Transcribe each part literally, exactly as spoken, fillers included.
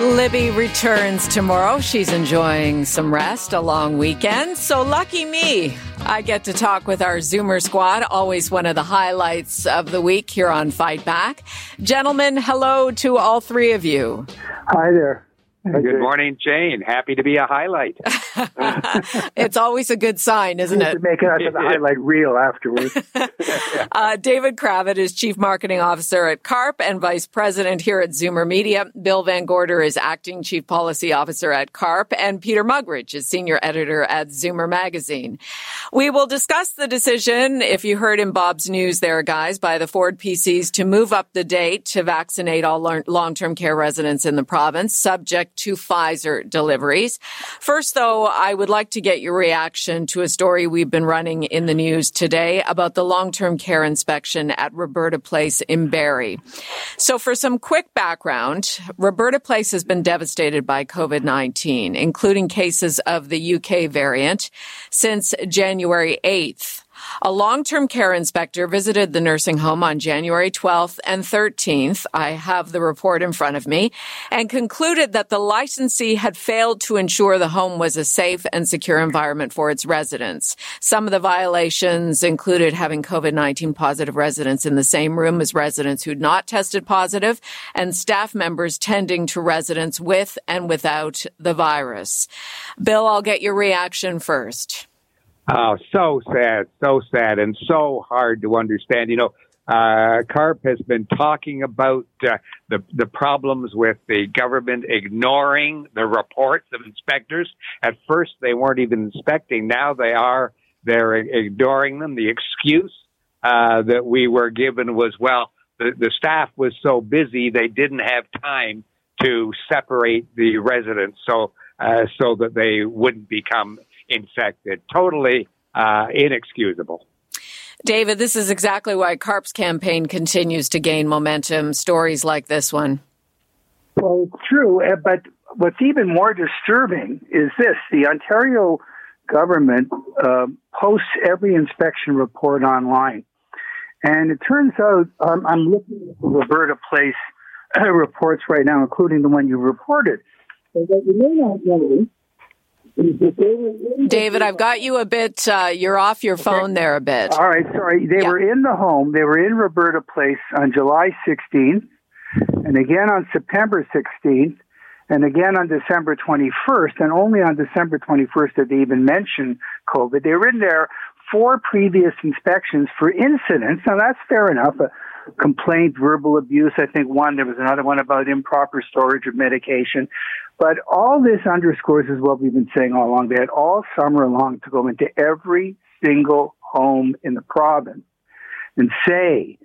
Libby returns tomorrow. She's enjoying some rest, a long weekend. So lucky me, I get to talk with our Zoomer squad, always one of the highlights of the week here on Fight Back. Gentlemen, hello to all three of you. Hi there. Good morning, Jane. Happy to be a highlight. It's always a good sign, isn't it? Making us a highlight reel afterwards. uh, David Cravitt is Chief Marketing Officer at CARP and Vice President here at Zoomer Media. Bill Van Gorder is Acting Chief Policy Officer at CARP. And Peter Mugridge is Senior Editor at Zoomer Magazine. We will discuss the decision, if you heard in Bob's news there, guys, by the Ford P Cs to move up the date to vaccinate all long-term care residents in the province, subject to Pfizer deliveries. First, though, I would like to get your reaction to a story we've been running in the news today about the long-term care inspection at Roberta Place in Barrie. So for some quick background, Roberta Place has been devastated by COVID nineteen, including cases of the U K variant, since January eighth. A long-term care inspector visited the nursing home on January twelfth and thirteenth. I have the report in front of me, and concluded that the licensee had failed to ensure the home was a safe and secure environment for its residents. Some of the violations included having COVID nineteen positive residents in the same room as residents who'd not tested positive, and staff members tending to residents with and without the virus. Bill, I'll get your reaction first. Oh, so sad, so sad, and so hard to understand. You know, uh, CARP has been talking about uh, the the problems with the government ignoring the reports of inspectors. At first, they weren't even inspecting. Now they are. They're ignoring them. The excuse uh, that we were given was, well, the, the staff was so busy, they didn't have time to separate the residents so, uh, so that they wouldn't become infected. Totally uh, inexcusable. David, this is exactly why CARP's campaign continues to gain momentum. Stories like this one. Well, true. But what's even more disturbing is this. The Ontario government uh, posts every inspection report online. And it turns out, um, I'm looking at the Roberta Place uh, reports right now, including the one you reported. So that you may not know, David, I've got you a bit, uh, you're off your phone there a bit. All right, sorry. They yeah. were in the home. They were in Roberta Place on July sixteenth, and again on September sixteenth, and again on December twenty-first, and only on December twenty-first did they even mention COVID. They were in there for previous inspections for incidents. Now, that's fair enough. A complaint, verbal abuse, I think one. There was another one about improper storage of medication. But all this underscores is what we've been saying all along. They had all summer long to go into every single home in the province and say,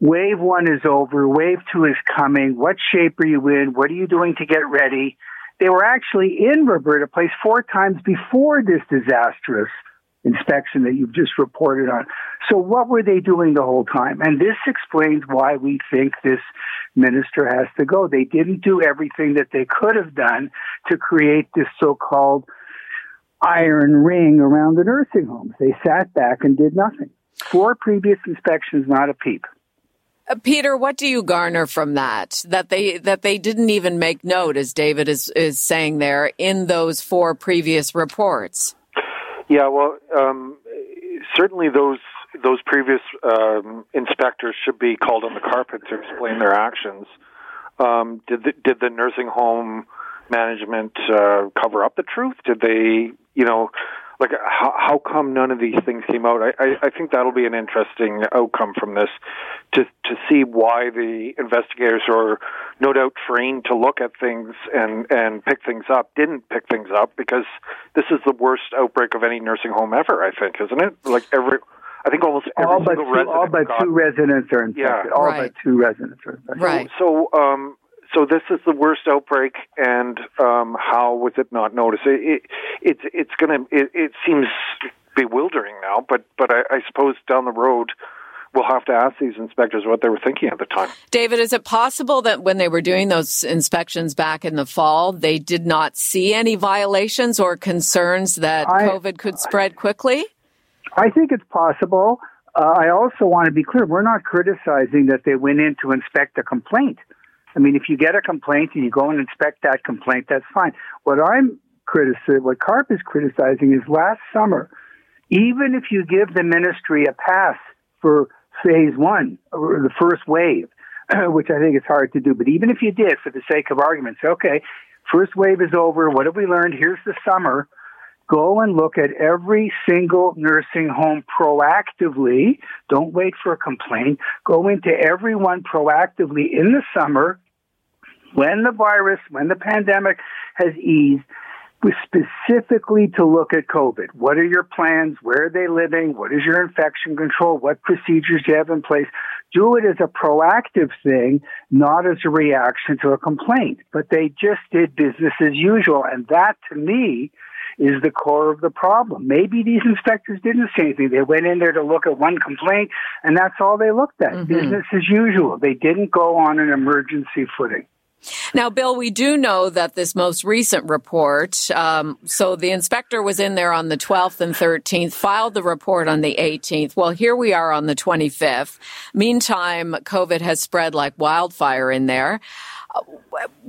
wave one is over, wave two is coming, what shape are you in, what are you doing to get ready? They were actually in Roberta Place four times before this disastrous inspection that you've just reported on. So what were they doing the whole time? And this explains why we think this minister has to go. They didn't do everything that they could have done to create this so-called iron ring around the nursing homes. They sat back and did nothing. Four previous inspections, not a peep. Uh, Peter, what do you garner from that? That they that they didn't even make note, as David is, is saying there, in those four previous reports? Yeah, well, um, certainly those those previous um, inspectors should be called on the carpet to explain their actions. Um, did the, did the nursing home management uh, cover up the truth? Did they, you know, like how, how come none of these things came out? I, I, I think that'll be an interesting outcome from this, to to see why the investigators, who are no doubt trained to look at things and, and pick things up, didn't pick things up, because this is the worst outbreak of any nursing home ever, I think, isn't it? Like every, I think almost every all single but two, resident. All but got, two residents are infected. Yeah, all right. but two residents are infected. Right. So, um, So this is the worst outbreak, and um, how was it not noticed? It, it, it's it's going to it, it seems bewildering now, but but I, I suppose down the road we'll have to ask these inspectors what they were thinking at the time. David, is it possible that when they were doing those inspections back in the fall, they did not see any violations or concerns that I, COVID could spread quickly? I think it's possible. Uh, I also want to be clear, we're not criticizing that they went in to inspect a complaint. I mean, if you get a complaint and you go and inspect that complaint, that's fine. What I'm criticizing, what CARP is criticizing is last summer, even if you give the ministry a pass for phase one, or the first wave, which I think is hard to do, but even if you did, for the sake of argument, say, okay, first wave is over, what have we learned? Here's the summer. Go and look at every single nursing home proactively. Don't wait for a complaint. Go into everyone proactively in the summer when the virus, when the pandemic has eased, specifically to look at COVID. What are your plans? Where are they living? What is your infection control? What procedures do you have in place? Do it as a proactive thing, not as a reaction to a complaint. But they just did business as usual. And that, to me, is the core of the problem. Maybe these inspectors didn't see anything. They went in there to look at one complaint, and that's all they looked at. Mm-hmm. Business as usual. They didn't go on an emergency footing. Now, Bill, we do know that this most recent report, um, so the inspector was in there on the twelfth and thirteenth, filed the report on the eighteenth. Well, here we are on the twenty-fifth. Meantime, COVID has spread like wildfire in there.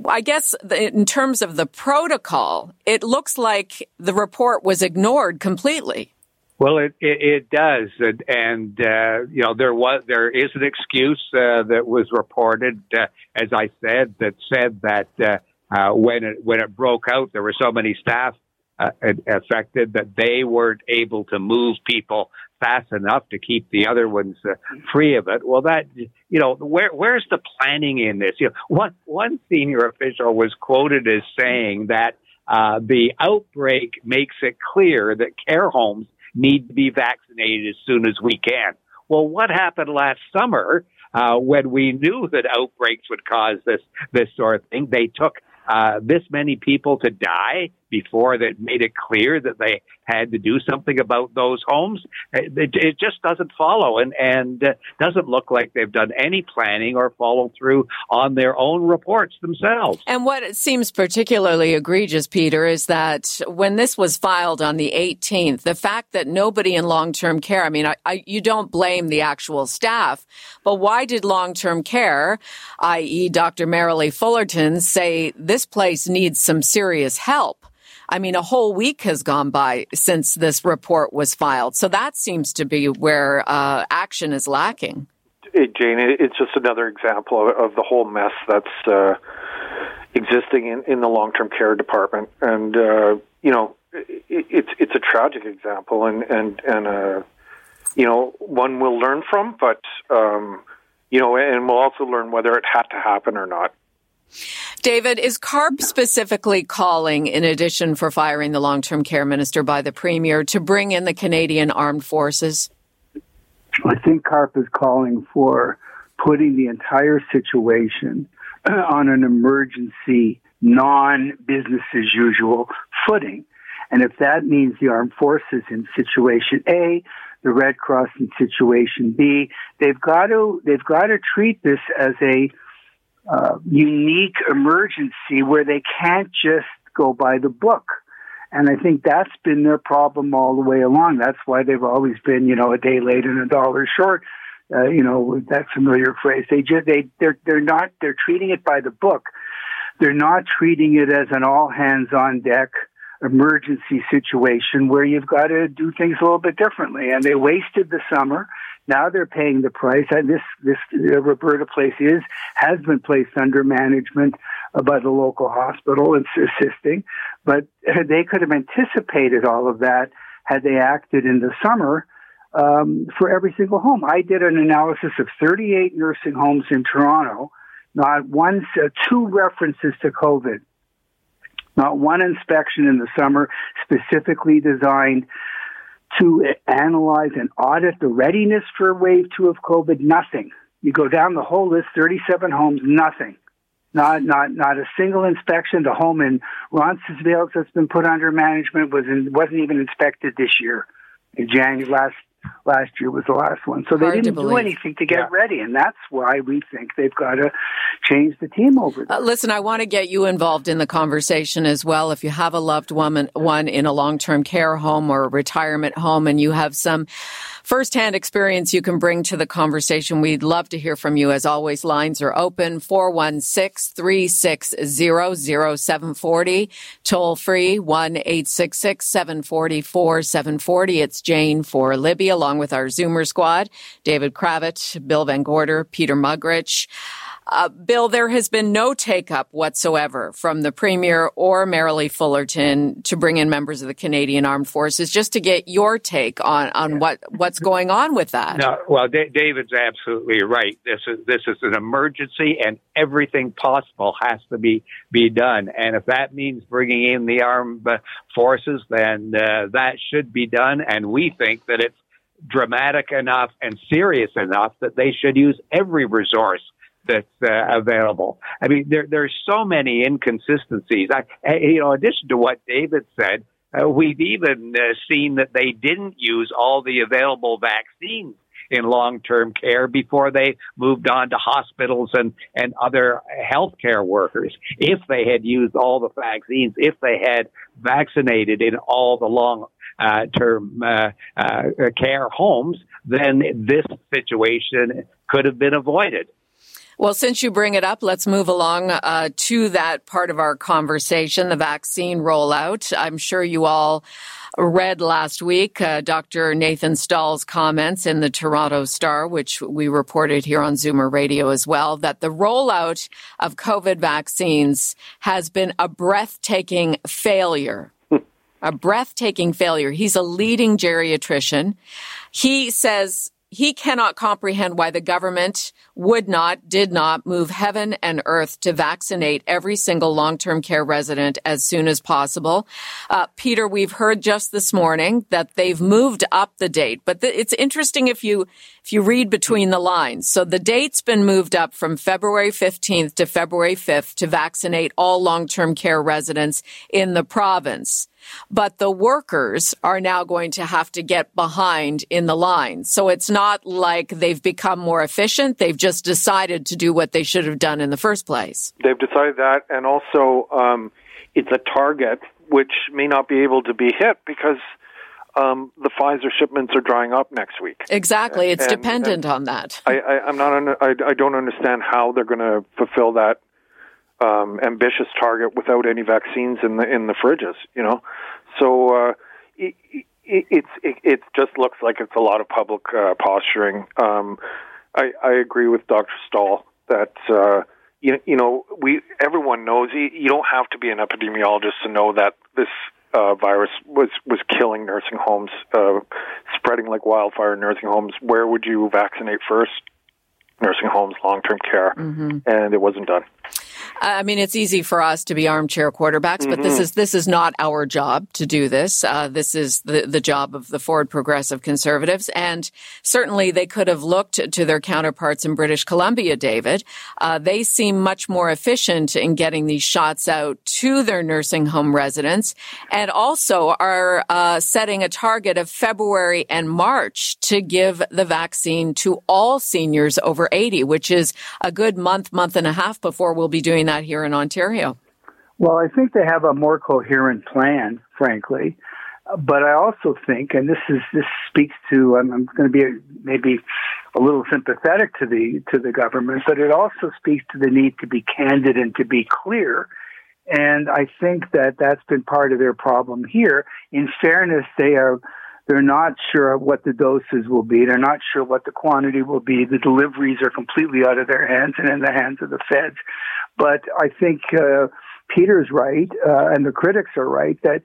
I guess in terms of the protocol, it looks like the report was ignored completely. Well, it it, it does, and, and uh, you know there was there is an excuse uh, that was reported, uh, as I said, that said that uh, uh, when it when it broke out, there were so many staff uh, affected that they weren't able to move people fast enough to keep the other ones uh, free of it. Well, that, you know, where where's the planning in this? You know, one one senior official was quoted as saying that uh, the outbreak makes it clear that care homes need to be vaccinated as soon as we can. Well, what happened last summer uh, when we knew that outbreaks would cause this this sort of thing? They took Uh, this many people to die before that made it clear that they had to do something about those homes. It, it just doesn't follow and, and uh, doesn't look like they've done any planning or follow through on their own reports themselves. And what seems particularly egregious, Peter, is that when this was filed on the eighteenth, the fact that nobody in long-term care, I mean, I, I, you don't blame the actual staff, but why did long-term care, that is. Doctor Marilee Fullerton, say this This place needs some serious help? I mean, a whole week has gone by since this report was filed. So that seems to be where uh, action is lacking. Hey, Jane, it's just another example of, of the whole mess that's uh, existing in, in the long-term care department. And, uh, you know, it, it's it's a tragic example and, and, and uh, you know, one we'll learn from, but, um, you know, and we'll also learn whether it had to happen or not. David, is CARP specifically calling, in addition for firing the long-term care minister by the Premier, to bring in the Canadian Armed Forces? I think CARP is calling for putting the entire situation on an emergency, non-business-as-usual footing. And if that means the Armed Forces in situation A, the Red Cross in situation B, they've got to, they've got to treat this as a Uh, unique emergency where they can't just go by the book. And I think that's been their problem all the way along. That's why they've always been, you know, a day late and a dollar short. Uh, you know, that familiar phrase. They just, they, they're, they're not, they're treating it by the book. They're not treating it as an all hands on deck emergency situation where you've got to do things a little bit differently. And they wasted the summer. Now they're paying the price. And this, this uh, Roberta Place is, has been placed under management uh, by the local hospital. It's assisting, but uh, they could have anticipated all of that had they acted in the summer um, for every single home. I did an analysis of thirty-eight nursing homes in Toronto, not one, uh, two references to COVID, not one inspection in the summer specifically designed to analyze and audit the readiness for wave two of COVID, nothing. You go down the whole list, thirty-seven homes, nothing. Not, not, not a single inspection. The home in Roncesvalles that's been put under management was in, wasn't even inspected this year. In January last last year was the last one, so they Hard didn't do anything to get yeah. ready, and that's why we think they've got to change the team over there. Uh, listen, I want to get you involved in the conversation as well. If you have a loved woman, one in a long-term care home or a retirement home, and you have some firsthand experience you can bring to the conversation, we'd love to hear from you. As always, lines are open, four one six, three six zero, zero seven four zero, toll free one eight six six, seven four four, seven four zero. It's Jane for Libby, along with our Zoomer squad, David Kravitz, Bill Van Gorder, Peter Muggeridge. Uh, Bill, there has been no take-up whatsoever from the Premier or Marilee Fullerton to bring in members of the Canadian Armed Forces. Just to get your take on, on what, what's going on with that. No, well, D- David's absolutely right. This is this is an emergency, and everything possible has to be, be done. And if that means bringing in the armed forces, then uh, that should be done. And we think that it's dramatic enough and serious enough that they should use every resource that's uh, available. I mean, there there's so many inconsistencies. I, I, you know, in addition to what David said, uh, we've even uh, seen that they didn't use all the available vaccines in long-term care before they moved on to hospitals and, and other healthcare workers. If they had used all the vaccines, if they had vaccinated in all the long Uh, term uh, uh, care homes, then this situation could have been avoided. Well, since you bring it up, let's move along uh, to that part of our conversation, the vaccine rollout. I'm sure you all read last week uh, Doctor Nathan Stahl's comments in the Toronto Star, which we reported here on Zoomer Radio as well, that the rollout of COVID vaccines has been a breathtaking failure. A breathtaking failure. He's a leading geriatrician. He says he cannot comprehend why the government would not, did not move heaven and earth to vaccinate every single long-term care resident as soon as possible. Uh, Peter, we've heard just this morning that they've moved up the date, but th- it's interesting if you, if you read between the lines. So the date's been moved up from February fifteenth to February fifth to vaccinate all long-term care residents in the province. But the workers are now going to have to get behind in the line. So it's not like they've become more efficient. They've just decided to do what they should have done in the first place. They've decided that. And also, um, it's a target which may not be able to be hit because um, the Pfizer shipments are drying up next week. Exactly. It's and, dependent and on that. I, I, I'm not. Un- I, I don't understand how they're going to fulfill that Um, ambitious target without any vaccines in the in the fridges, you know. So uh, it, it, it's it, it just looks like it's a lot of public uh, posturing. Um, I, I agree with Doctor Stahl that uh, you you know we everyone knows you, you don't have to be an epidemiologist to know that this uh, virus was was killing nursing homes, uh, spreading like wildfire in nursing homes. Where would you vaccinate first? Nursing homes, long-term care, mm-hmm. and it wasn't done. I mean, it's easy for us to be armchair quarterbacks, mm-hmm. but this is this is not our job to do this. Uh, this is the, the job of the Forward Progressive Conservatives. And certainly they could have looked to their counterparts in British Columbia, David. Uh, they seem much more efficient in getting these shots out to their nursing home residents, and also are uh, setting a target of February and March to give the vaccine to all seniors over eighty, which is a good month, month and a half before we'll be doing that here in Ontario. Well, I think they have a more coherent plan, frankly. But I also think, and this is this speaks to, I'm, I'm going to be a, maybe a little sympathetic to the to the government, but it also speaks to the need to be candid and to be clear. And I think that that's been part of their problem here. In fairness, they are. They're not sure what the doses will be. They're not sure what the quantity will be. The deliveries are completely out of their hands and in the hands of the feds. But I think uh, Peter's right, uh, and the critics are right, that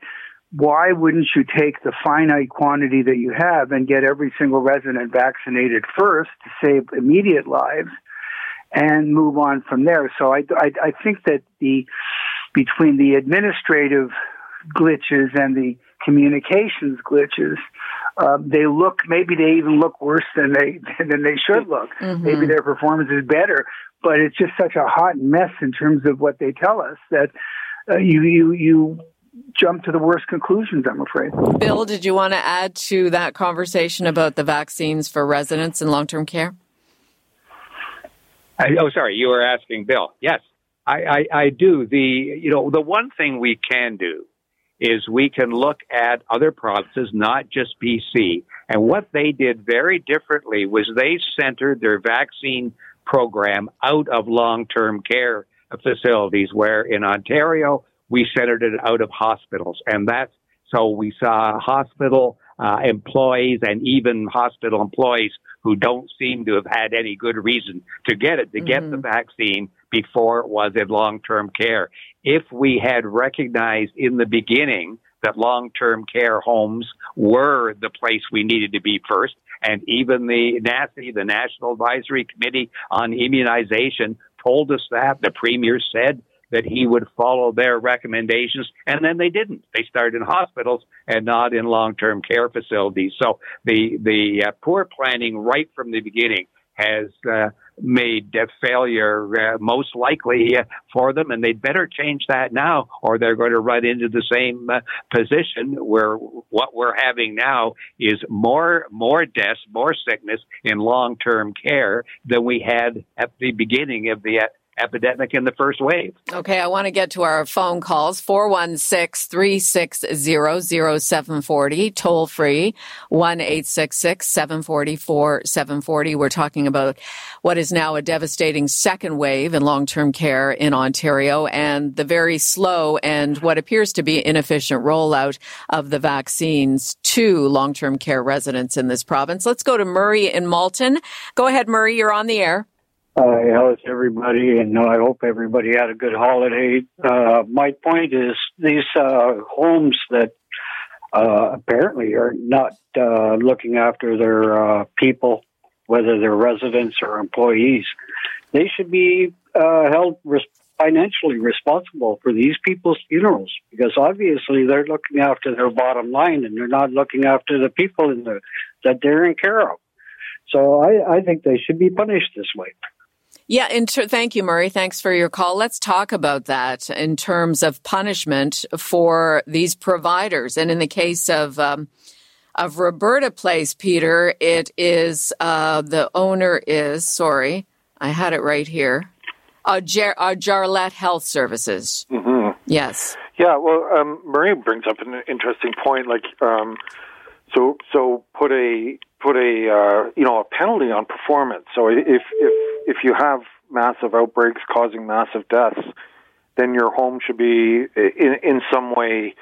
why wouldn't you take the finite quantity that you have and get every single resident vaccinated first to save immediate lives and move on from there? So I, I, I think that the between the administrative glitches and the communications glitches, Uh, they look, maybe they even look worse than they than they should look. Mm-hmm. Maybe their performance is better, but it's just such a hot mess in terms of what they tell us that uh, you you you jump to the worst conclusions, I'm afraid. Bill, did you want to add to that conversation about the vaccines for residents in long-term care? I, oh, sorry, you were asking Bill. Yes, I, I, I do. The you know the one thing we can do is we can look at other provinces, not just B C. And what they did very differently was they centered their vaccine program out of long-term care facilities, where in Ontario, we centered it out of hospitals. And that's so we saw hospital uh, employees and even hospital employees who don't seem to have had any good reason to get it, to mm-hmm. get the vaccine before it was in long-term care. If we had recognized in the beginning that long-term care homes were the place we needed to be first, and even the N A C I, the National Advisory Committee on Immunization, told us that. The Premier said that he would follow their recommendations, and then they didn't. They started in hospitals and not in long-term care facilities. So the, the uh, poor planning right from the beginning has uh, made uh, failure uh, most likely uh, for them, and they'd better change that now, or they're going to run into the same uh, position where what we're having now is more more deaths, more sickness in long-term care than we had at the beginning of the uh, epidemic in the first wave. Okay, I want to get to our phone calls. four one six, three six zero, zero seven four zero, toll free, one eight six six, seven four four, seven four zero. We're talking about what is now a devastating second wave in long-term care in Ontario and the very slow and what appears to be inefficient rollout of the vaccines to long-term care residents in this province. Let's go to Murray in Malton. Go ahead, Murray, you're on the air. Hi, how's everybody? And I hope everybody had a good holiday. Uh, my point is these uh, homes that uh, apparently are not uh, looking after their uh, people, whether they're residents or employees, they should be uh, held res- financially responsible for these people's funerals, because obviously they're looking after their bottom line and they're not looking after the people in the, that they're in care of. So I, I think they should be punished this way. Yeah. In ter- thank you, Murray. Thanks for your call. Let's talk about that in terms of punishment for these providers. And in the case of um, of Roberta Place, Peter, it is uh, the owner is, sorry, I had it right here, uh, Jar- uh, Jarlette Health Services. Mm-hmm. Yes. Yeah. Well, um, Murray brings up an interesting point. Like, um, so so put a put a uh, you know a penalty on performance. So if if If you have massive outbreaks causing massive deaths, then your home should be in, in some way,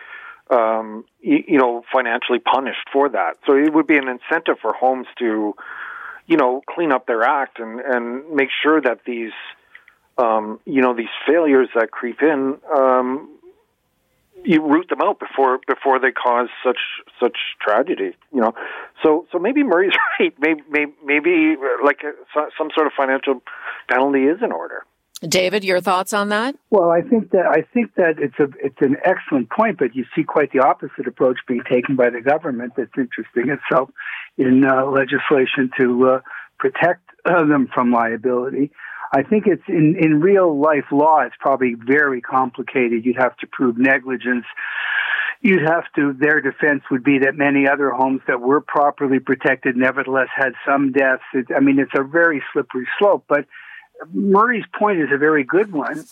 um, you, you know, financially punished for that. So it would be an incentive for homes to, you know, clean up their act and, and make sure that these, um, you know, these failures that creep in, um, you root them out before before they cause such such tragedy, you know. So so maybe Murray's right. Maybe maybe, maybe like a, some sort of financial penalty is in order. David, your thoughts on that? Well, I think that I think that it's a it's an excellent point, but you see quite the opposite approach being taken by the government. That's interesting itself in uh, legislation to uh, protect uh, them from liability. I think it's in, in real life law, it's probably very complicated. You'd have to prove negligence. You'd have to, their defense would be that many other homes that were properly protected nevertheless had some deaths. It, I mean, it's a very slippery slope, but Murray's point is a very good one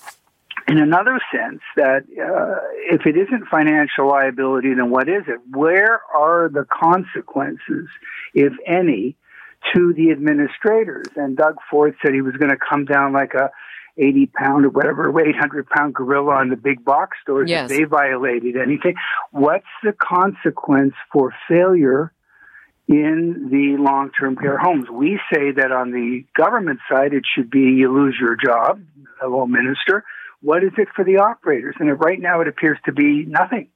in another sense that uh, if it isn't financial liability, then what is it? Where are the consequences, if any, to the administrators? And Doug Ford said he was going to come down like a eighty pound or whatever, eight hundred pound gorilla on the big box stores. Yes. If they violated anything, what's the consequence for failure in the long-term care homes? We say that on the government side, it should be you lose your job, hello minister. What is it for the operators? And right now it appears to be nothing.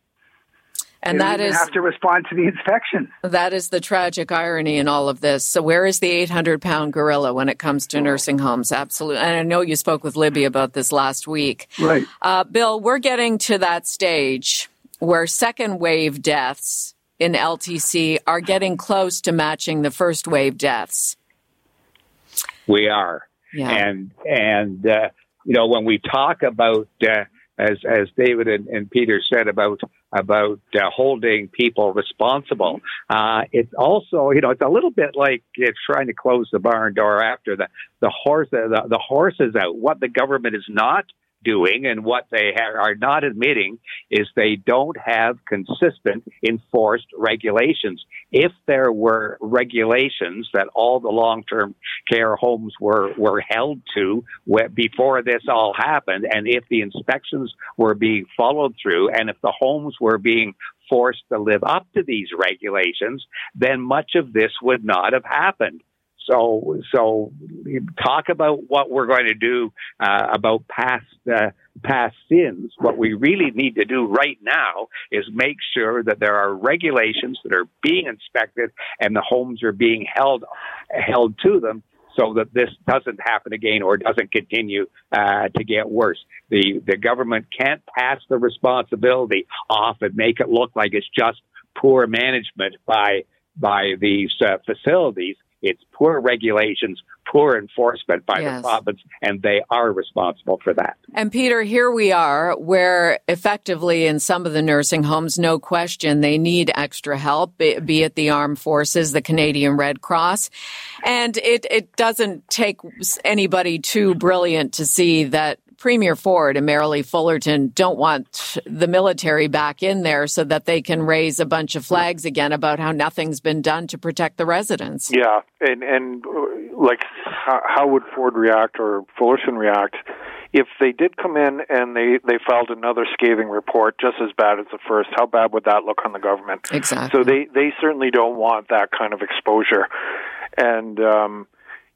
And that is have to respond to the inspection. That is the tragic irony in all of this. So where is the eight hundred pound gorilla when it comes to nursing homes? Absolutely. And I know you spoke with Libby about this last week. Right. Uh, Bill, we're getting to that stage where second wave deaths in L T C are getting close to matching the first wave deaths. We are. Yeah. And, and uh, you know, when we talk about, uh, as as David and, and Peter said, about about uh, holding people responsible, uh, it's also, you know, it's a little bit like it's trying to close the barn door after the, the, horse, the, the horse is out. What the government is not doing and what they ha- are not admitting is they don't have consistent enforced regulations. If there were regulations that all the long-term care homes were, were held to wh- before this all happened, and if the inspections were being followed through, and if the homes were being forced to live up to these regulations, then much of this would not have happened. So, so talk about what we're going to do uh, about past uh, past sins. What we really need to do right now is make sure that there are regulations that are being inspected and the homes are being held held to them, so that this doesn't happen again or doesn't continue uh, to get worse. The the government can't pass the responsibility off and make it look like it's just poor management by by these uh, facilities. It's poor regulations, poor enforcement by yes. the province, and they are responsible for that. And Peter, here we are, where effectively in some of the nursing homes, no question, they need extra help, be it the Armed Forces, the Canadian Red Cross. And it, it doesn't take anybody too brilliant to see that Premier Ford and Marilee Fullerton don't want the military back in there so that they can raise a bunch of flags again about how nothing's been done to protect the residents. Yeah, and and like how, how would Ford react or Fullerton react if they did come in and they, they filed another scathing report just as bad as the first? How bad would that look on the government? Exactly. So they, they certainly don't want that kind of exposure. And um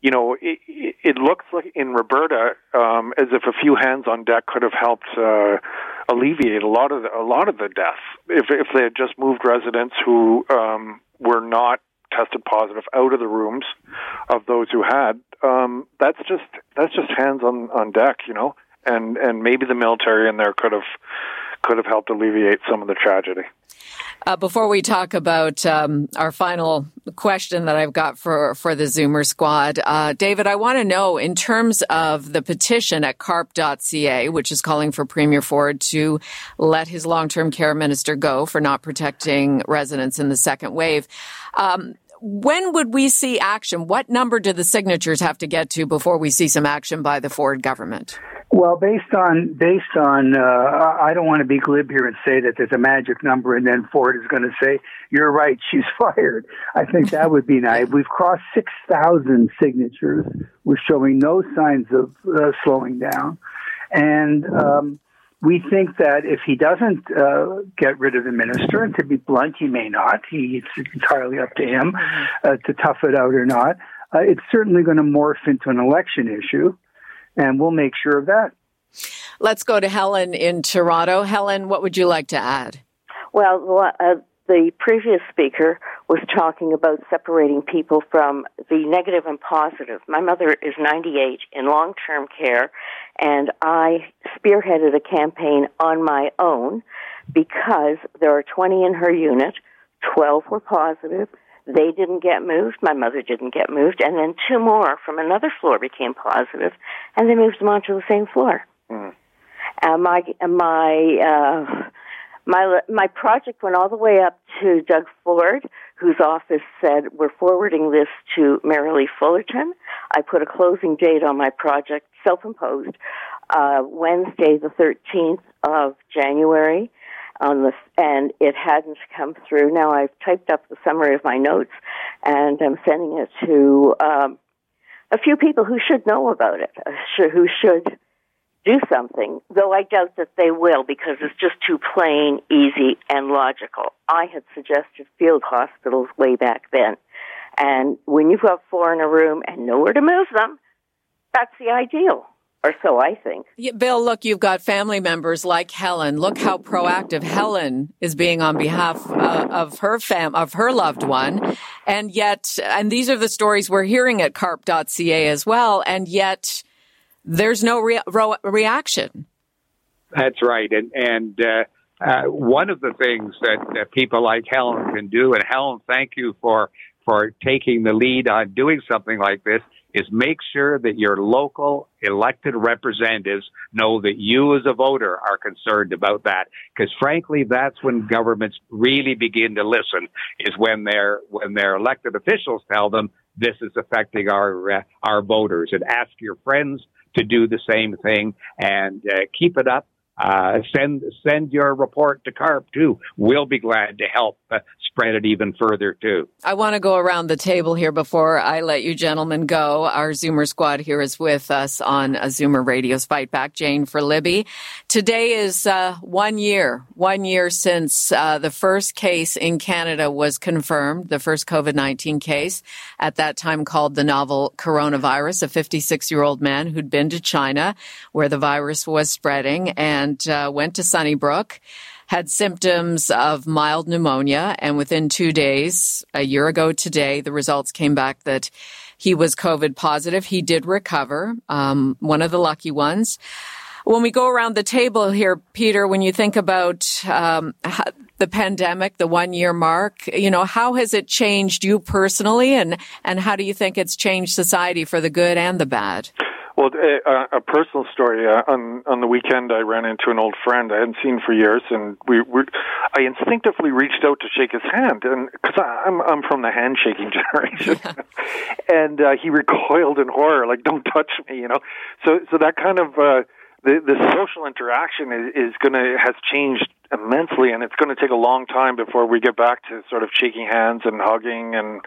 You know, it, it looks like in Roberta um, as if a few hands on deck could have helped uh, alleviate a lot of the, a lot of the deaths if if they had just moved residents who um, were not tested positive out of the rooms of those who had. Um, that's just that's just hands on, on deck, you know, and and maybe the military in there could have could have helped alleviate some of the tragedy. Uh, before we talk about um, our final question that I've got for, for the Zoomer Squad, uh, David, I want to know, in terms of the petition at carp dot c a, which is calling for Premier Ford to let his long-term care minister go for not protecting residents in the second wave, um, when would we see action? What number do the signatures have to get to before we see some action by the Ford government? Well, based on, based on, uh, I don't want to be glib here and say that there's a magic number and then Ford is going to say, you're right, she's fired. I think that would be nice. We've crossed six thousand signatures. We're showing no signs of uh, slowing down. And, um, we think that if he doesn't uh, get rid of the minister, and to be blunt, he may not, he, it's entirely up to him uh, to tough it out or not, uh, it's certainly going to morph into an election issue. And we'll make sure of that. Let's go to Helen in Toronto. Helen, what would you like to add? Well, uh, the previous speaker was talking about separating people from the negative and positive. My mother is ninety-eight in long-term care, and I spearheaded a campaign on my own because there are twenty in her unit, twelve were positive. They didn't get moved. My mother didn't get moved. And then two more from another floor became positive, and they moved them onto the same floor. Mm. Uh, my my uh, my my project went all the way up to Doug Ford, whose office said, we're forwarding this to Marilee Fullerton. I put a closing date on my project, self-imposed, uh, Wednesday the thirteenth of January. On this, and it hadn't come through. Now I've typed up the summary of my notes, and I'm sending it to um, a few people who should know about it, who should do something, though I doubt that they will because it's just too plain, easy, and logical. I had suggested field hospitals way back then, and when you've got four in a room and nowhere to move them, that's the ideal. Or so I think. Yeah, Bill, look, you've got family members like Helen. Look how proactive Helen is being on behalf uh, of her fam, of her loved one. And yet, and these are the stories we're hearing at carp dot c a as well. And yet there's no re- re- reaction. That's right. And, and, uh, Uh, one of the things that, that people like Helen can do, and Helen, thank you for for taking the lead on doing something like this, is make sure that your local elected representatives know that you as a voter are concerned about that. Because frankly, that's when governments really begin to listen, is when their when their elected officials tell them this is affecting our uh, our voters. And ask your friends to do the same thing, and uh, keep it up. Uh, send send your report to CARP, too. We'll be glad to help uh, spread it even further, too. I want to go around the table here before I let you gentlemen go. Our Zoomer squad here is with us on a Zoomer Radio's Fight Back. Jane for Libby. Today is uh, one year, one year since uh, the first case in Canada was confirmed, the first COVID nineteen case, at that time called the novel coronavirus, a fifty-six-year-old man who'd been to China where the virus was spreading and And uh, went to Sunnybrook, had symptoms of mild pneumonia, and within two days, a year ago today, the results came back that he was COVID positive. He did recover, um, one of the lucky ones. When we go around the table here, Peter, when you think about um, the pandemic, the one-year mark, you know, how has it changed you personally, and, and how do you think it's changed society for the good and the bad? Well, a, a personal story. Uh, on, on the weekend, I ran into an old friend I hadn't seen for years, and we, we I instinctively reached out to shake his hand, and because I'm I'm from the handshaking generation, yeah. and uh, he recoiled in horror, like "Don't touch me," you know. So, so that kind of uh, the the social interaction is, is gonna has changed immensely, and it's going to take a long time before we get back to sort of shaking hands and hugging and,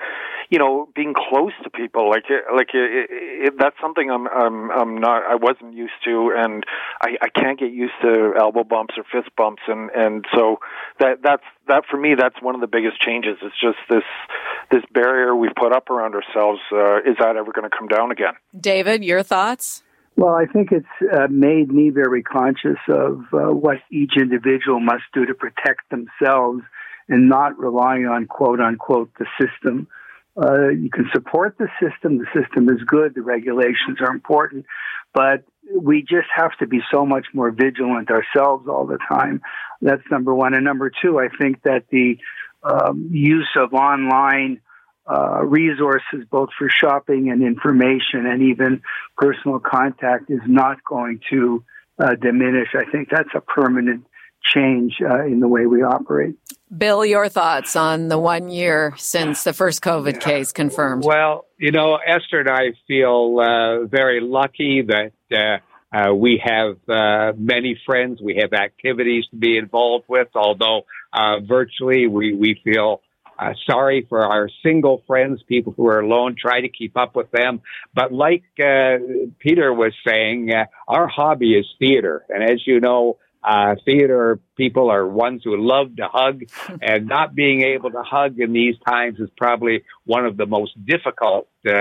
you know, being close to people. Like, like it, it, that's something I'm, I'm, I'm not, I wasn't used to, and I, I can't get used to elbow bumps or fist bumps, and, and so that that's that for me. That's one of the biggest changes. It's just this this barrier we've put up around ourselves. Uh, is that ever going to come down again? David, your thoughts? Well, I think it's uh, made me very conscious of uh, what each individual must do to protect themselves and not relying on, quote, unquote, the system. Uh, you can support the system. The system is good. The regulations are important. But we just have to be so much more vigilant ourselves all the time. That's number one. And number two, I think that the um, use of online Uh, resources, both for shopping and information and even personal contact, is not going to uh, diminish. I think that's a permanent change uh, in the way we operate. Bill, your thoughts on the one year since the first COVID case confirmed? Well, you know, Esther and I feel uh, very lucky that uh, Uh, we have uh, many friends. We have activities to be involved with, although uh, virtually we, we feel Uh, sorry for our single friends, people who are alone. Try to keep up with them. But like uh, Peter was saying, uh, our hobby is theater. And as you know, uh, theater people are ones who love to hug. And not being able to hug in these times is probably one of the most difficult uh,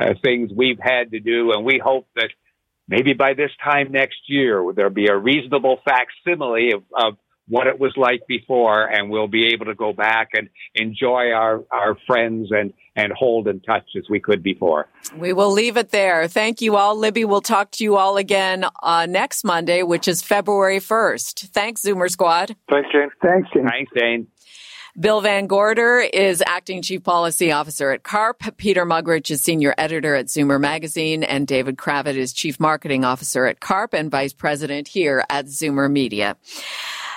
uh, things we've had to do. And we hope that maybe by this time next year, there'll be a reasonable facsimile of, of what it was like before, and we'll be able to go back and enjoy our, our friends and, and hold in touch as we could before. We will leave it there. Thank you all. Libby, we'll talk to you all again uh, next Monday, which is February first. Thanks, Zoomer Squad. Thanks, Jane. Thanks, Jane. Thanks, Jane. Bill Van Gorder is Acting Chief Policy Officer at CARP. Peter Muggeridge is Senior Editor at Zoomer Magazine. And David Kravitz is Chief Marketing Officer at CARP and Vice President here at Zoomer Media.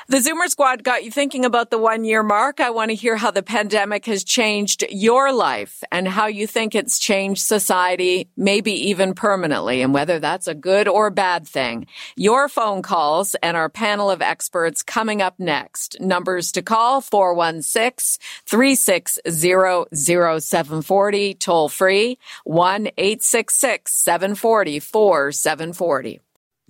The Zoomer Squad got you thinking about the one-year mark. I want to hear how the pandemic has changed your life and how you think it's changed society, maybe even permanently, and whether that's a good or bad thing. Your phone calls and our panel of experts coming up next. Numbers to call, four one six, three six zero, zero seven four zero, toll free, one eight six six, seven four zero, four seven four zero.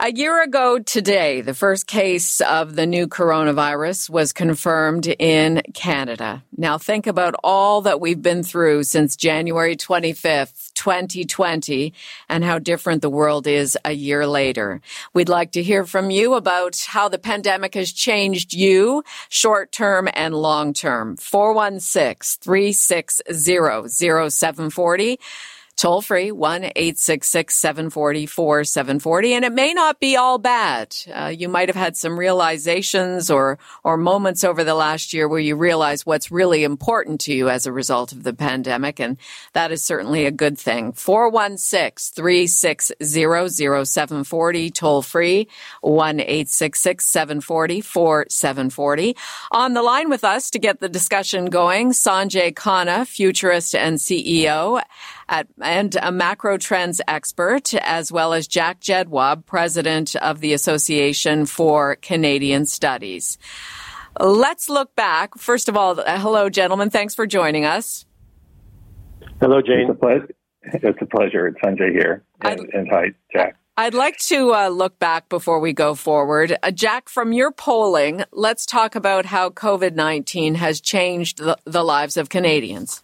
A year ago today, the first case of the new coronavirus was confirmed in Canada. Now think about all that we've been through since January twenty-fifth, twenty twenty, and how different the world is a year later. We'd like to hear from you about how the pandemic has changed you short-term and long-term. four one six, three six zero, zero seven four zero. Toll free, one eight six six, seven four zero, four seven four zero. And it may not be all bad. Uh, you might have had some realizations or, or moments over the last year where you realize what's really important to you as a result of the pandemic. And that is certainly a good thing. four one six, three six zero, zero seven four zero, toll free, one eight six six, seven four zero, four seven four zero. On the line with us to get the discussion going, Sanjay Khanna, futurist and C E O At, and a macro trends expert, as well as Jack Jedwab, president of the Association for Canadian Studies. Let's look back. First of all, hello, gentlemen. Thanks for joining us. Hello, Jane. It's a pleasure. It's a pleasure. It's Sanjay here. And, and hi, Jack. I'd like to uh, look back before we go forward. Uh, Jack, from your polling, let's talk about how COVID nineteen has changed the, the lives of Canadians.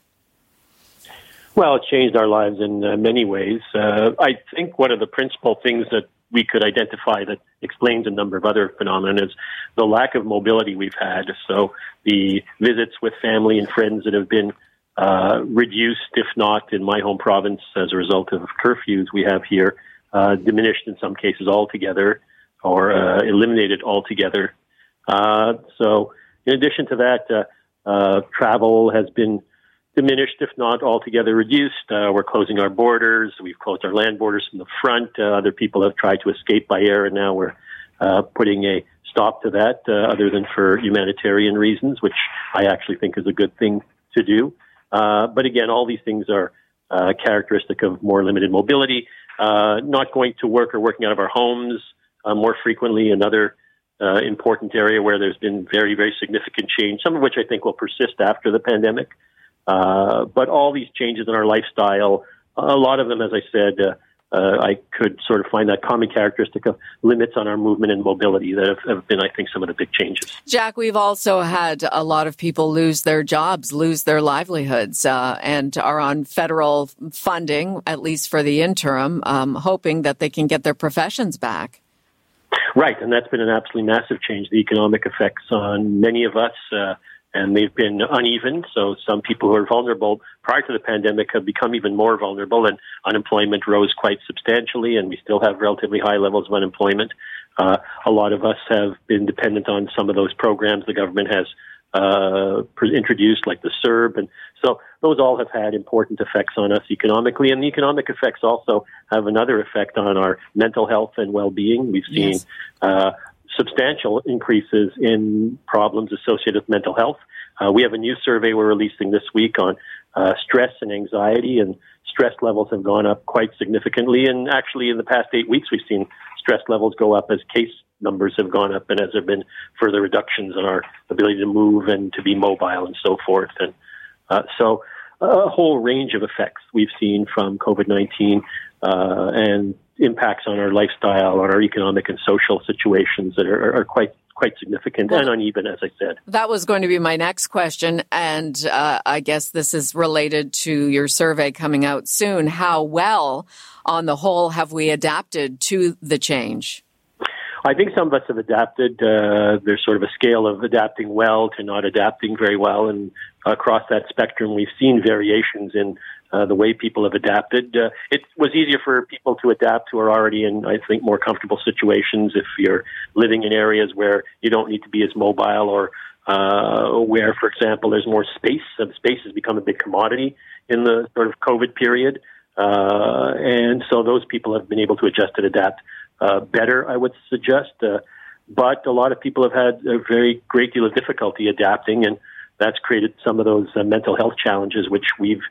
Well, it changed our lives in uh, many ways. Uh, I think one of the principal things that we could identify that explains a number of other phenomena is the lack of mobility we've had. So the visits with family and friends that have been uh, reduced, if not in my home province, as a result of curfews we have here, uh, diminished in some cases altogether or uh, eliminated altogether. Uh, so in addition to that, uh, uh, travel has been diminished, if not altogether reduced. Uh, we're closing our borders. We've closed our land borders from the front. Uh, other people have tried to escape by air, and now we're uh, putting a stop to that, uh, other than for humanitarian reasons, which I actually think is a good thing to do. Uh, but again, all these things are uh, characteristic of more limited mobility, uh, not going to work or working out of our homes uh, more frequently, another uh, important area where there's been very, very significant change, some of which I think will persist after the pandemic. Uh, but all these changes in our lifestyle, a lot of them, as I said, uh, uh, I could sort of find that common characteristic of limits on our movement and mobility that have, have been, I think, some of the big changes. Jack, we've also had a lot of people lose their jobs, lose their livelihoods, uh, and are on federal funding, at least for the interim, um, hoping that they can get their professions back. Right. And that's been an absolutely massive change, the economic effects on many of us, uh, and they've been uneven. So some people who are vulnerable prior to the pandemic have become even more vulnerable, and unemployment rose quite substantially, and we still have relatively high levels of unemployment. Uh, a lot of us have been dependent on some of those programs the government has uh, introduced, like the C E R B. And so those all have had important effects on us economically. And the economic effects also have another effect on our mental health and well-being. We've seen yes. uh substantial increases in problems associated with mental health. Uh, we have a new survey we're releasing this week on uh, stress and anxiety, and stress levels have gone up quite significantly. And actually, in the past eight weeks, we've seen stress levels go up as case numbers have gone up and as there have been further reductions in our ability to move and to be mobile and so forth. And uh, so a whole range of effects we've seen from COVID nineteen uh, and impacts on our lifestyle, on our economic and social situations that are, are quite quite significant well, and uneven, as I said. That was going to be my next question, and uh, I guess this is related to your survey coming out soon. How well, on the whole, have we adapted to the change? I think some of us have adapted. Uh, there's sort of a scale of adapting well to not adapting very well, and across that spectrum, we've seen variations in Uh, the way people have adapted. Uh, it was easier for people to adapt who are already in, I think, more comfortable situations. If you're living in areas where you don't need to be as mobile, or uh, where, for example, there's more space, and space has become a big commodity in the sort of COVID period. Uh, and so those people have been able to adjust and adapt uh, better, I would suggest. Uh, but a lot of people have had a very great deal of difficulty adapting, and that's created some of those uh, mental health challenges, which we've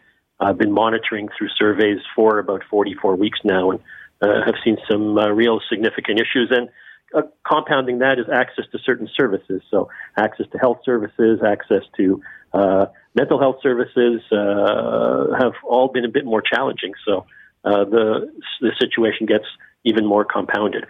I've been monitoring through surveys for about forty-four weeks now, and uh, have seen some uh, real significant issues. And uh, compounding that is access to certain services. So access to health services, access to uh, mental health services uh, have all been a bit more challenging. So uh, the, the situation gets even more compounded.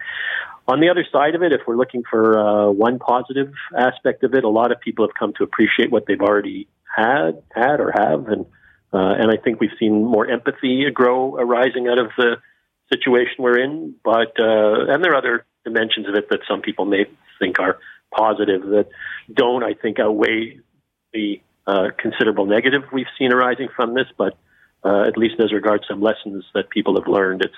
On the other side of it, if we're looking for uh, one positive aspect of it, a lot of people have come to appreciate what they've already had, had or have, and uh, and I think we've seen more empathy grow arising out of the situation we're in. But uh, and there are other dimensions of it that some people may think are positive that don't, I think, outweigh the uh, considerable negative we've seen arising from this. But uh, at least as regards some lessons that people have learned, it's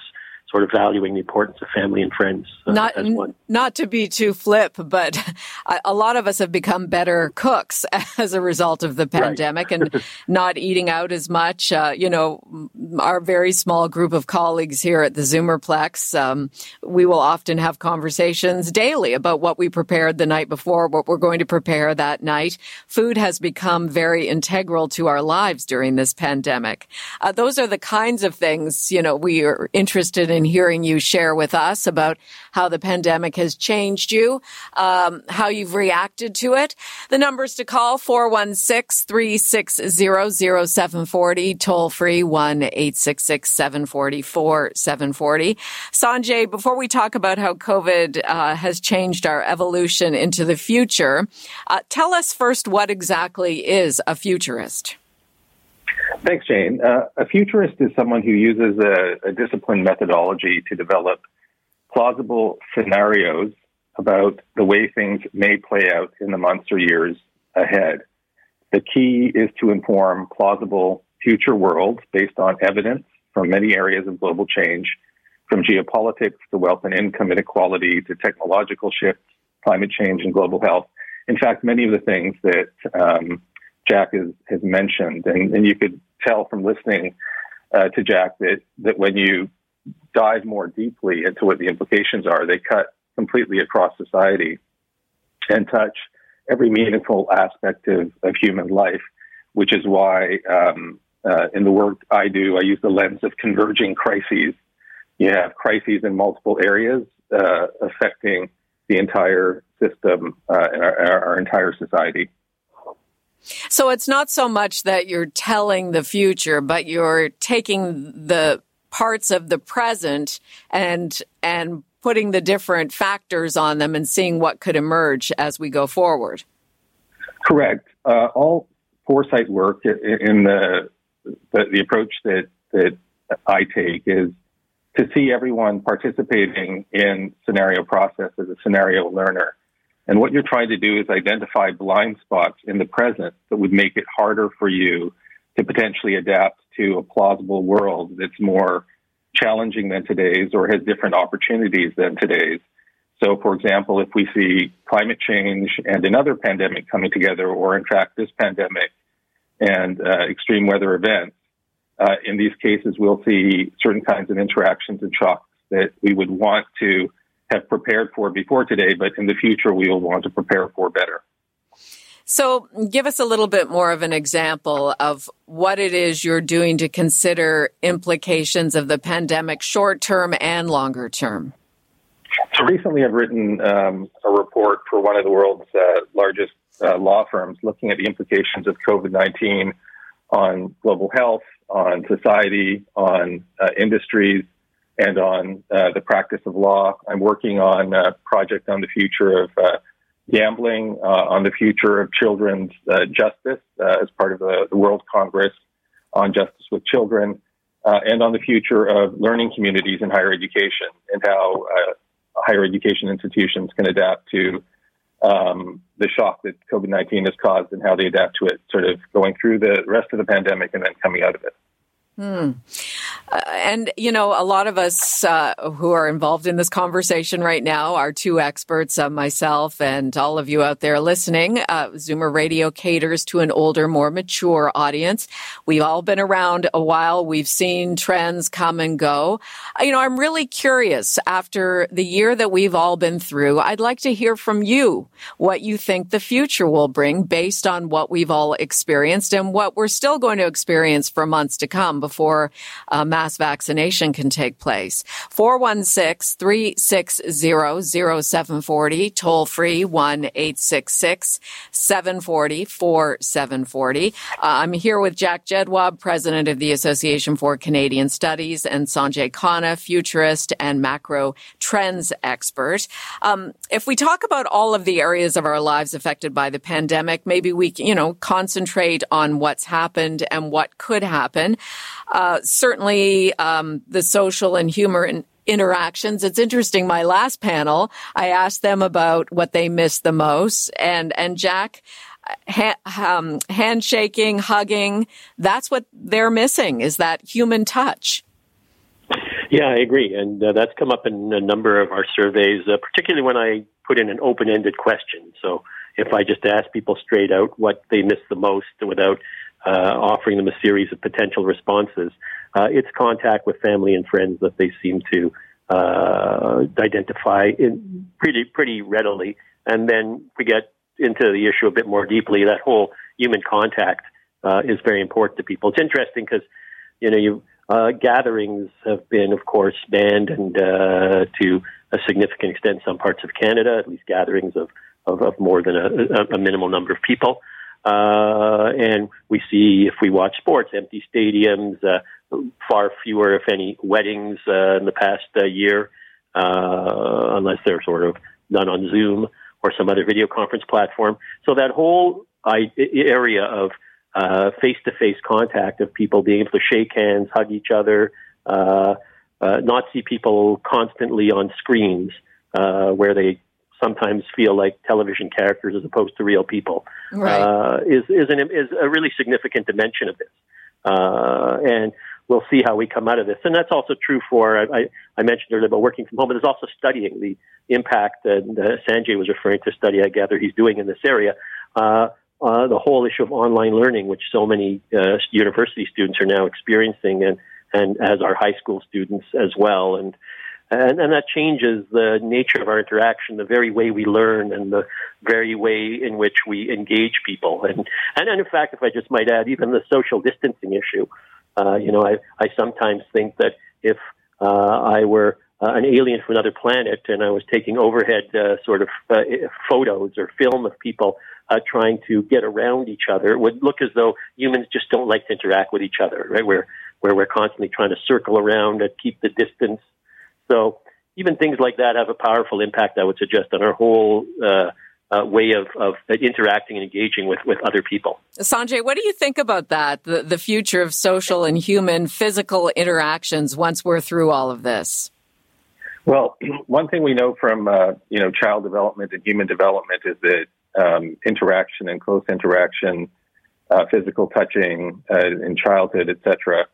sort of valuing the importance of family and friends. Uh, not, as one. Not to be too flip, but a lot of us have become better cooks as a result of the pandemic, right? And not eating out as much. Uh, you know, our very small group of colleagues here at the Zoomerplex, um, we will often have conversations daily about what we prepared the night before, what we're going to prepare that night. Food has become very integral to our lives during this pandemic. Uh, those are the kinds of things, you know, we are interested in hearing you share with us about how the pandemic has changed you, um, how you've reacted to it. The numbers to call, four one six, three six zero, zero seven four zero, toll free one eight six six, seven four four, seven four zero. Sanjay, before we talk about how COVID uh, has changed our evolution into the future, uh, tell us first what exactly is a futurist? Thanks, Jane. Uh, a futurist is someone who uses a, a disciplined methodology to develop plausible scenarios about the way things may play out in the months or years ahead. The key is to inform plausible future worlds based on evidence from many areas of global change, from geopolitics to wealth and income inequality to technological shifts, climate change, and global health. In fact, many of the things that um, Jack has, has mentioned, and, and you could tell from listening uh, to Jack that, that when you dive more deeply into what the implications are, they cut completely across society and touch every meaningful aspect of, of human life, which is why um, uh, in the work I do, I use the lens of converging crises. You have crises in multiple areas uh, affecting the entire system uh, and our, our entire society. So it's not so much that you're telling the future, but you're taking the parts of the present and and putting the different factors on them and seeing what could emerge as we go forward. Correct. Uh, all foresight work in the the, the approach that, that I take is to see everyone participating in scenario process as a scenario learner. And what you're trying to do is identify blind spots in the present that would make it harder for you to potentially adapt to a plausible world that's more challenging than today's or has different opportunities than today's. So, for example, if we see climate change and another pandemic coming together, or in fact this pandemic and uh, extreme weather events, uh, in these cases we'll see certain kinds of interactions and shocks that we would want to have prepared for before today, but in the future we will want to prepare for better. So give us a little bit more of an example of what it is you're doing to consider implications of the pandemic short term and longer term. So recently I've written um, a report for one of the world's uh, largest uh, law firms looking at the implications of COVID nineteen on global health, on society, on uh, industries, and on uh, the practice of law. I'm working on a project on the future of uh, gambling, uh, on the future of children's uh, justice uh, as part of the, the World Congress on Justice with Children, uh, and on the future of learning communities in higher education and how uh, higher education institutions can adapt to um, the shock that COVID nineteen has caused and how they adapt to it, sort of going through the rest of the pandemic and then coming out of it. Hmm. Uh, and, you know, a lot of us uh, who are involved in this conversation right now are two experts, uh, myself and all of you out there listening. Uh, Zoomer Radio caters to an older, more mature audience. We've all been around a while. We've seen trends come and go. You know, I'm really curious, after the year that we've all been through, I'd like to hear from you what you think the future will bring based on what we've all experienced and what we're still going to experience for months to come before uh, mass vaccination can take place. four one six, three six zero, zero seven four zero, toll free one eight six six, seven four zero, four seven four zero. Uh, I'm here with Jack Jedwab, president of the Association for Canadian Studies, and Sanjay Khanna, futurist and macro trends expert. Um, if we talk about all of the areas of our lives affected by the pandemic, maybe we can, you know, concentrate on what's happened and what could happen. Uh, certainly, um, the social and humor and interactions. It's interesting. My last panel, I asked them about what they missed the most, and and Jack, ha- um, handshaking, hugging. That's what they're missing, is that human touch. Yeah, I agree, and uh, that's come up in a number of our surveys, uh, particularly when I put in an open-ended question. So if I just ask people straight out what they miss the most, without uh, offering them a series of potential responses. Uh, it's contact with family and friends that they seem to uh, identify in pretty pretty readily. And then we get into the issue a bit more deeply. That whole human contact uh, is very important to people. It's interesting because, you know, you, uh, gatherings have been, of course, banned, and uh, to a significant extent, some parts of Canada, at least gatherings of, of, of more than a, a minimal number of people. Uh, and we see, if we watch sports, empty stadiums, uh, far fewer, if any, weddings uh, in the past uh, year, uh, unless they're sort of done on Zoom or some other video conference platform. So that whole I- area of uh, face-to-face contact, of people being able to shake hands, hug each other, uh, uh, not see people constantly on screens uh, where they sometimes feel like television characters as opposed to real people, right. uh, is is, an, is a really significant dimension of this. Uh, and we'll see how we come out of this. And that's also true for, I, I mentioned earlier about working from home, but there's also studying the impact, and uh, Sanjay was referring to a study I gather he's doing in this area, uh, uh, the whole issue of online learning, which so many uh, university students are now experiencing, and, and as are high school students as well. And, and, and that changes the nature of our interaction, the very way we learn, and the very way in which we engage people. And, and, and in fact, if I just might add, even the social distancing issue, uh, you know, I, I sometimes think that if uh, I were uh, an alien from another planet and I was taking overhead uh, sort of uh, photos or film of people uh, trying to get around each other, it would look as though humans just don't like to interact with each other, right? Where, where we're constantly trying to circle around and keep the distance. So even things like that have a powerful impact, I would suggest, on our whole uh, uh, way of, of interacting and engaging with, with other people. Sanjay, what do you think about that, the, the future of social and human physical interactions once we're through all of this? Well, one thing we know from uh, you know child development and human development is that um, interaction and close interaction, uh, physical touching uh, in childhood, et cetera,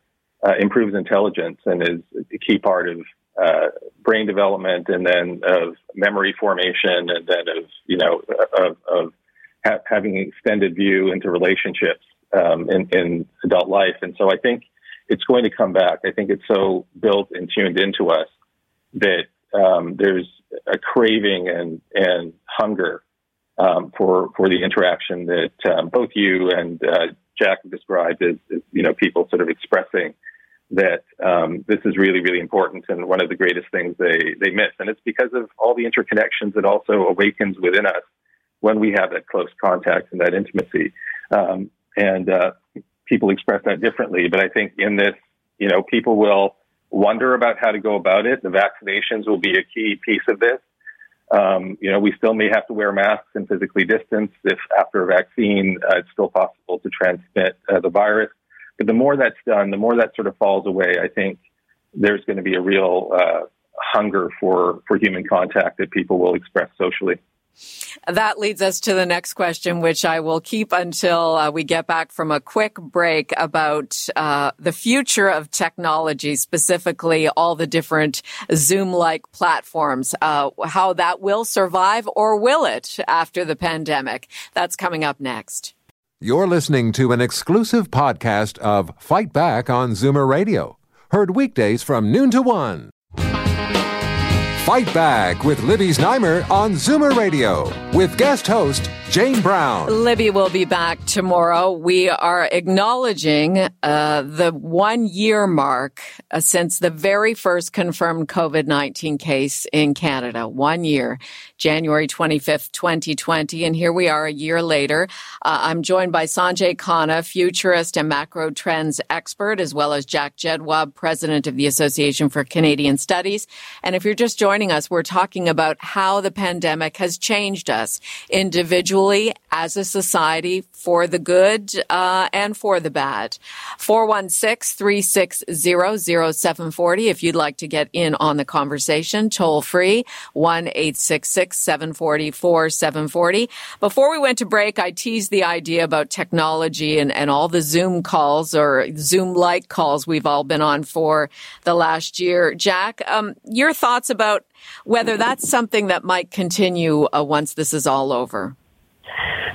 uh, improves intelligence and is a key part of Uh, brain development, and then of memory formation, and then of, you know, of, of ha- having an extended view into relationships um, in, in adult life. And so I think it's going to come back. I think it's so built and tuned into us that um, there's a craving and, and hunger um, for, for the interaction that um, both you and uh, Jack described as, as, you know, people sort of expressing that um, this is really, really important, and one of the greatest things they, they miss. And it's because of all the interconnections that also awakens within us when we have that close contact and that intimacy. Um, and uh, people express that differently. But I think in this, you know, people will wonder about how to go about it. The vaccinations will be a key piece of this. Um, you know, we still may have to wear masks and physically distance if after a vaccine uh, it's still possible to transmit uh, the virus. But the more that's done, the more that sort of falls away, I think there's going to be a real uh, hunger for, for human contact that people will express socially. That leads us to the next question, which I will keep until uh, we get back from a quick break, about uh, the future of technology, specifically all the different Zoom-like platforms, uh, how that will survive, or will it, after the pandemic. That's coming up next. You're listening to an exclusive podcast of Fight Back on Zoomer Radio. Heard weekdays from noon to one. Fight Back with Libby Znaimer on Zoomer Radio with guest host Jane Brown. Libby will be back tomorrow. We are acknowledging uh, the one-year mark uh, since the very first confirmed COVID nineteen case in Canada. One year, January twenty-fifth, twenty twenty. And here we are a year later. Uh, I'm joined by Sanjay Khanna, futurist and macro trends expert, as well as Jack Jedwab, president of the Association for Canadian Studies. And if you're just joining us, we're talking about how the pandemic has changed us individually, as a society, for the good uh, and for the bad. four one six, three six zero, zero seven four zero if you'd like to get in on the conversation. Toll free, one eight six six, seven four zero, four seven four zero. Before we went to break, I teased the idea about technology and, and all the Zoom calls or Zoom-like calls we've all been on for the last year. Jack, um, your thoughts about whether that's something that might continue uh, once this is all over?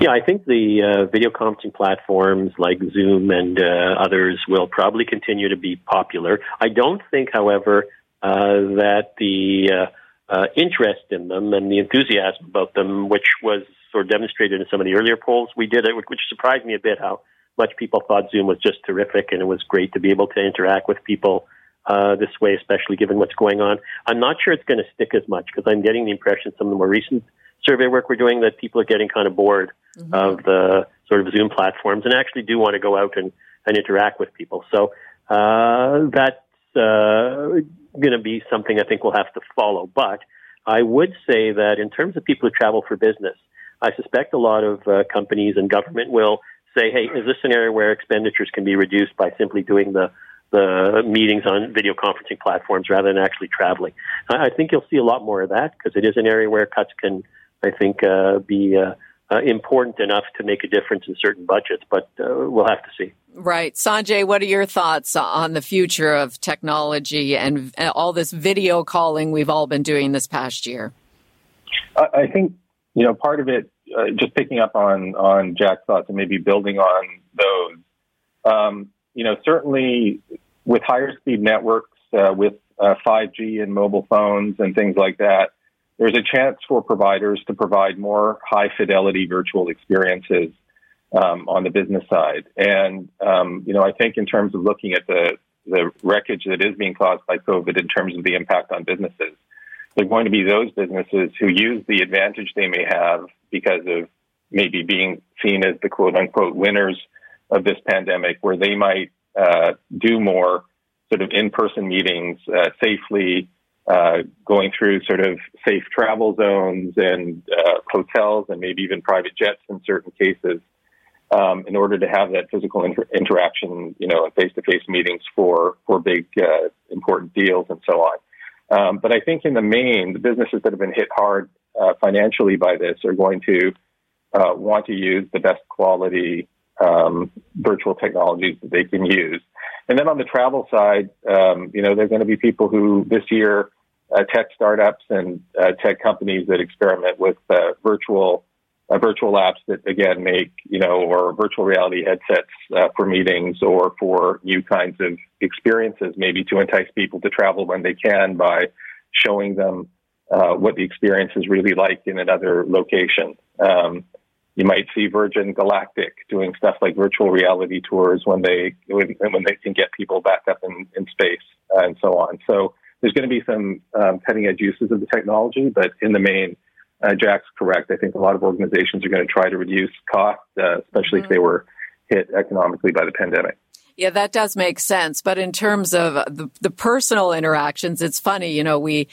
Yeah, I think the uh, video conferencing platforms like Zoom and uh, others will probably continue to be popular. I don't think, however, uh, that the uh, uh, interest in them and the enthusiasm about them, which was sort of demonstrated in some of the earlier polls we did, which surprised me a bit how much people thought Zoom was just terrific and it was great to be able to interact with people uh, this way, especially given what's going on. I'm not sure it's going to stick as much because I'm getting the impression some of the more recent survey work we're doing that people are getting kind of bored mm-hmm. of the sort of Zoom platforms and actually do want to go out and, and interact with people. So uh, that's uh, going to be something I think we'll have to follow. But I would say that in terms of people who travel for business, I suspect a lot of uh, companies and government will say, hey, is this an area where expenditures can be reduced by simply doing the the meetings on video conferencing platforms rather than actually traveling? I, I think you'll see a lot more of that because it is an area where cuts can I think, uh, be uh, uh, important enough to make a difference in certain budgets, but uh, we'll have to see. Right. Sanjay, what are your thoughts on the future of technology and all this video calling we've all been doing this past year? I think, you know, part of it, uh, just picking up on, on Jack's thoughts and maybe building on those, um, you know, certainly with higher speed networks, uh, with uh, five G and mobile phones and things like that, there's a chance for providers to provide more high-fidelity virtual experiences um, on the business side. And, um, you know, I think in terms of looking at the, the wreckage that is being caused by COVID in terms of the impact on businesses, they're going to be those businesses who use the advantage they may have because of maybe being seen as the quote-unquote winners of this pandemic, where they might uh, do more sort of in-person meetings uh, safely, Uh, going through sort of safe travel zones and uh, hotels and maybe even private jets in certain cases um, in order to have that physical inter- interaction, you know, face-to-face meetings for, for big, uh, important deals and so on. Um, but I think in the main, the businesses that have been hit hard uh, financially by this are going to uh, want to use the best quality um, virtual technologies that they can use. And then on the travel side, um, you know, there are going to be people who this year, Uh, tech startups and uh, tech companies that experiment with uh, virtual uh, virtual apps that, again, make, you know, or virtual reality headsets uh, for meetings or for new kinds of experiences, maybe to entice people to travel when they can by showing them uh, what the experience is really like in another location. Um, you might see Virgin Galactic doing stuff like virtual reality tours when they when, when they can get people back up in, in space uh, and so on. So there's going to be some um, cutting-edge uses of the technology, but in the main, uh, Jack's correct. I think a lot of organizations are going to try to reduce costs, uh, especially mm-hmm. if they were hit economically by the pandemic. Yeah, that does make sense. But in terms of the, the personal interactions, it's funny, you know, we,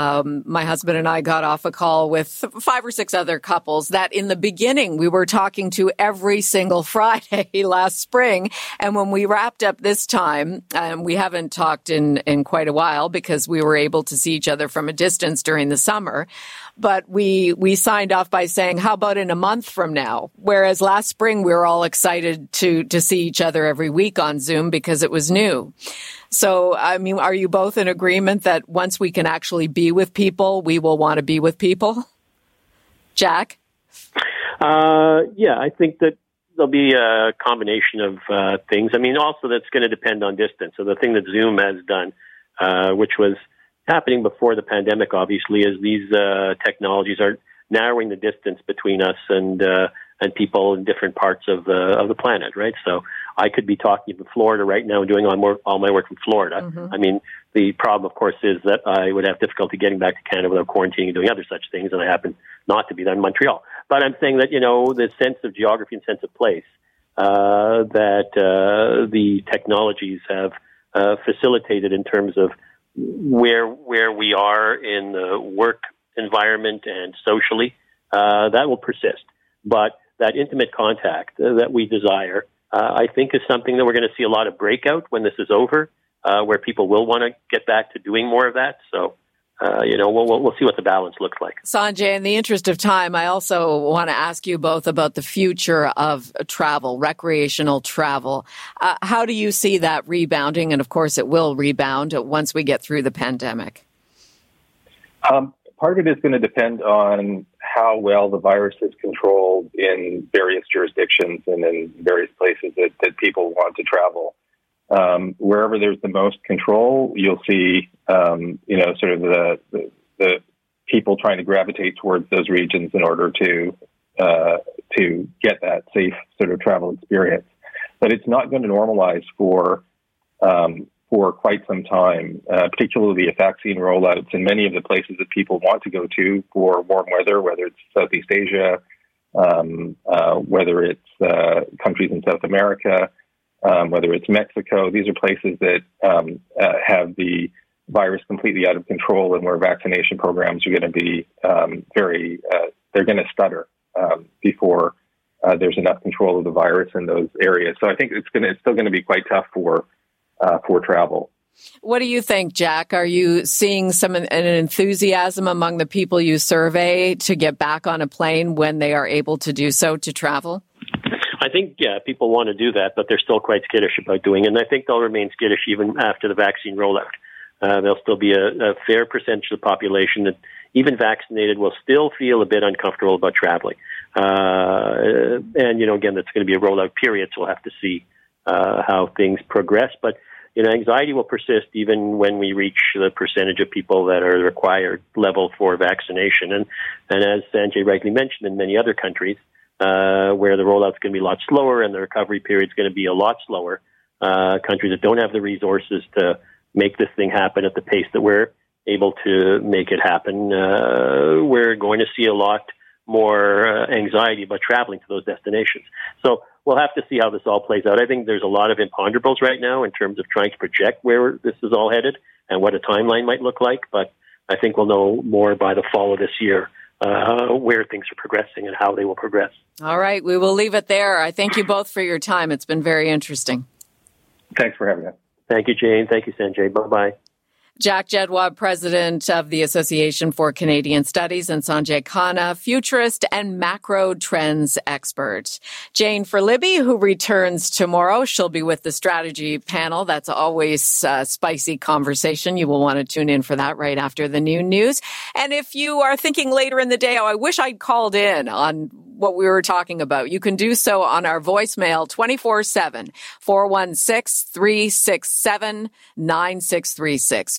um, my husband and I got off a call with five or six other couples that in the beginning we were talking to every single Friday last spring. And when we wrapped up this time, um, we haven't talked in, in quite a while because we were able to see each other from a distance during the summer. But we, we signed off by saying, how about in a month from now? Whereas last spring, we were all excited to, to see each other every week on Zoom because it was new. So, I mean, are you both in agreement that once we can actually be with people, we will want to be with people? Jack? Uh, yeah, I think that there'll be a combination of uh, things. I mean, also that's going to depend on distance. So the thing that Zoom has done, uh, which was happening before the pandemic, obviously, is these uh, technologies are narrowing the distance between us and uh, and people in different parts of the of the planet, right? So I could be talking from Florida right now and doing all my work, all my work from Florida. Mm-hmm. I mean, the problem, of course, is that I would have difficulty getting back to Canada without quarantining and doing other such things, and I happen not to be there in Montreal. But I'm saying that, you know, the sense of geography and sense of place uh, that uh, the technologies have uh, facilitated in terms of where where we are in the work environment and socially, uh, that will persist. But that intimate contact uh, that we desire, uh, I think, is something that we're going to see a lot of breakout when this is over, uh, where people will want to get back to doing more of that. So, uh, you know, we'll, we'll see what the balance looks like. Sanjay, in the interest of time, I also want to ask you both about the future of travel, recreational travel. Uh, how do you see that rebounding? And of course, it will rebound once we get through the pandemic. Um, Part of it is going to depend on how well the virus is controlled in various jurisdictions and in various places that, that people want to travel. Um, wherever there's the most control, you'll see, um, you know, sort of the, the, the people trying to gravitate towards those regions in order to uh, to get that safe sort of travel experience. But it's not going to normalize for um for quite some time, uh, particularly if vaccine rollouts in many of the places that people want to go to for warm weather, whether it's Southeast Asia, um, uh, whether it's uh, countries in South America, um, whether it's Mexico. These are places that um, uh, have the virus completely out of control and where vaccination programs are going to be um, very, uh, they're going to stutter um, before uh, there's enough control of the virus in those areas. So I think it's going to, it's still going to be quite tough for Uh, for travel. What do you think, Jack? Are you seeing some an enthusiasm among the people you survey to get back on a plane when they are able to do so, to travel? I think, yeah, people want to do that, but they're still quite skittish about doing it. And I think they'll remain skittish even after the vaccine rollout. Uh, there'll still be a, a fair percentage of the population that, even vaccinated, will still feel a bit uncomfortable about traveling. Uh, and, you know, again, that's going to be a rollout period, so we'll have to see Uh, how things progress. But, you know, anxiety will persist even when we reach the percentage of people that are required level for vaccination. And, and as Sanjay rightly mentioned, in many other countries uh, where the rollout's going to be a lot slower and the recovery period's going to be a lot slower, uh, countries that don't have the resources to make this thing happen at the pace that we're able to make it happen, uh, we're going to see a lot more uh, anxiety about traveling to those destinations. So we'll have to see how this all plays out. I think there's a lot of imponderables right now in terms of trying to project where this is all headed and what a timeline might look like. But I think we'll know more by the fall of this year uh, where things are progressing and how they will progress. All right. We will leave it there. I thank you both for your time. It's been very interesting. Thanks for having us. Thank you, Jane. Thank you, Sanjay. Bye-bye. Jack Jedwab, president of the Association for Canadian Studies, and Sanjay Khanna, futurist and macro trends expert. Jane Ferlibby, who returns tomorrow, she'll be with the strategy panel. That's always a spicy conversation. You will want to tune in for that right after the new news. And if you are thinking later in the day, oh, I wish I'd called in on what we were talking about, you can do so on our voicemail twenty-four seven, four one six, three six seven, nine six three six.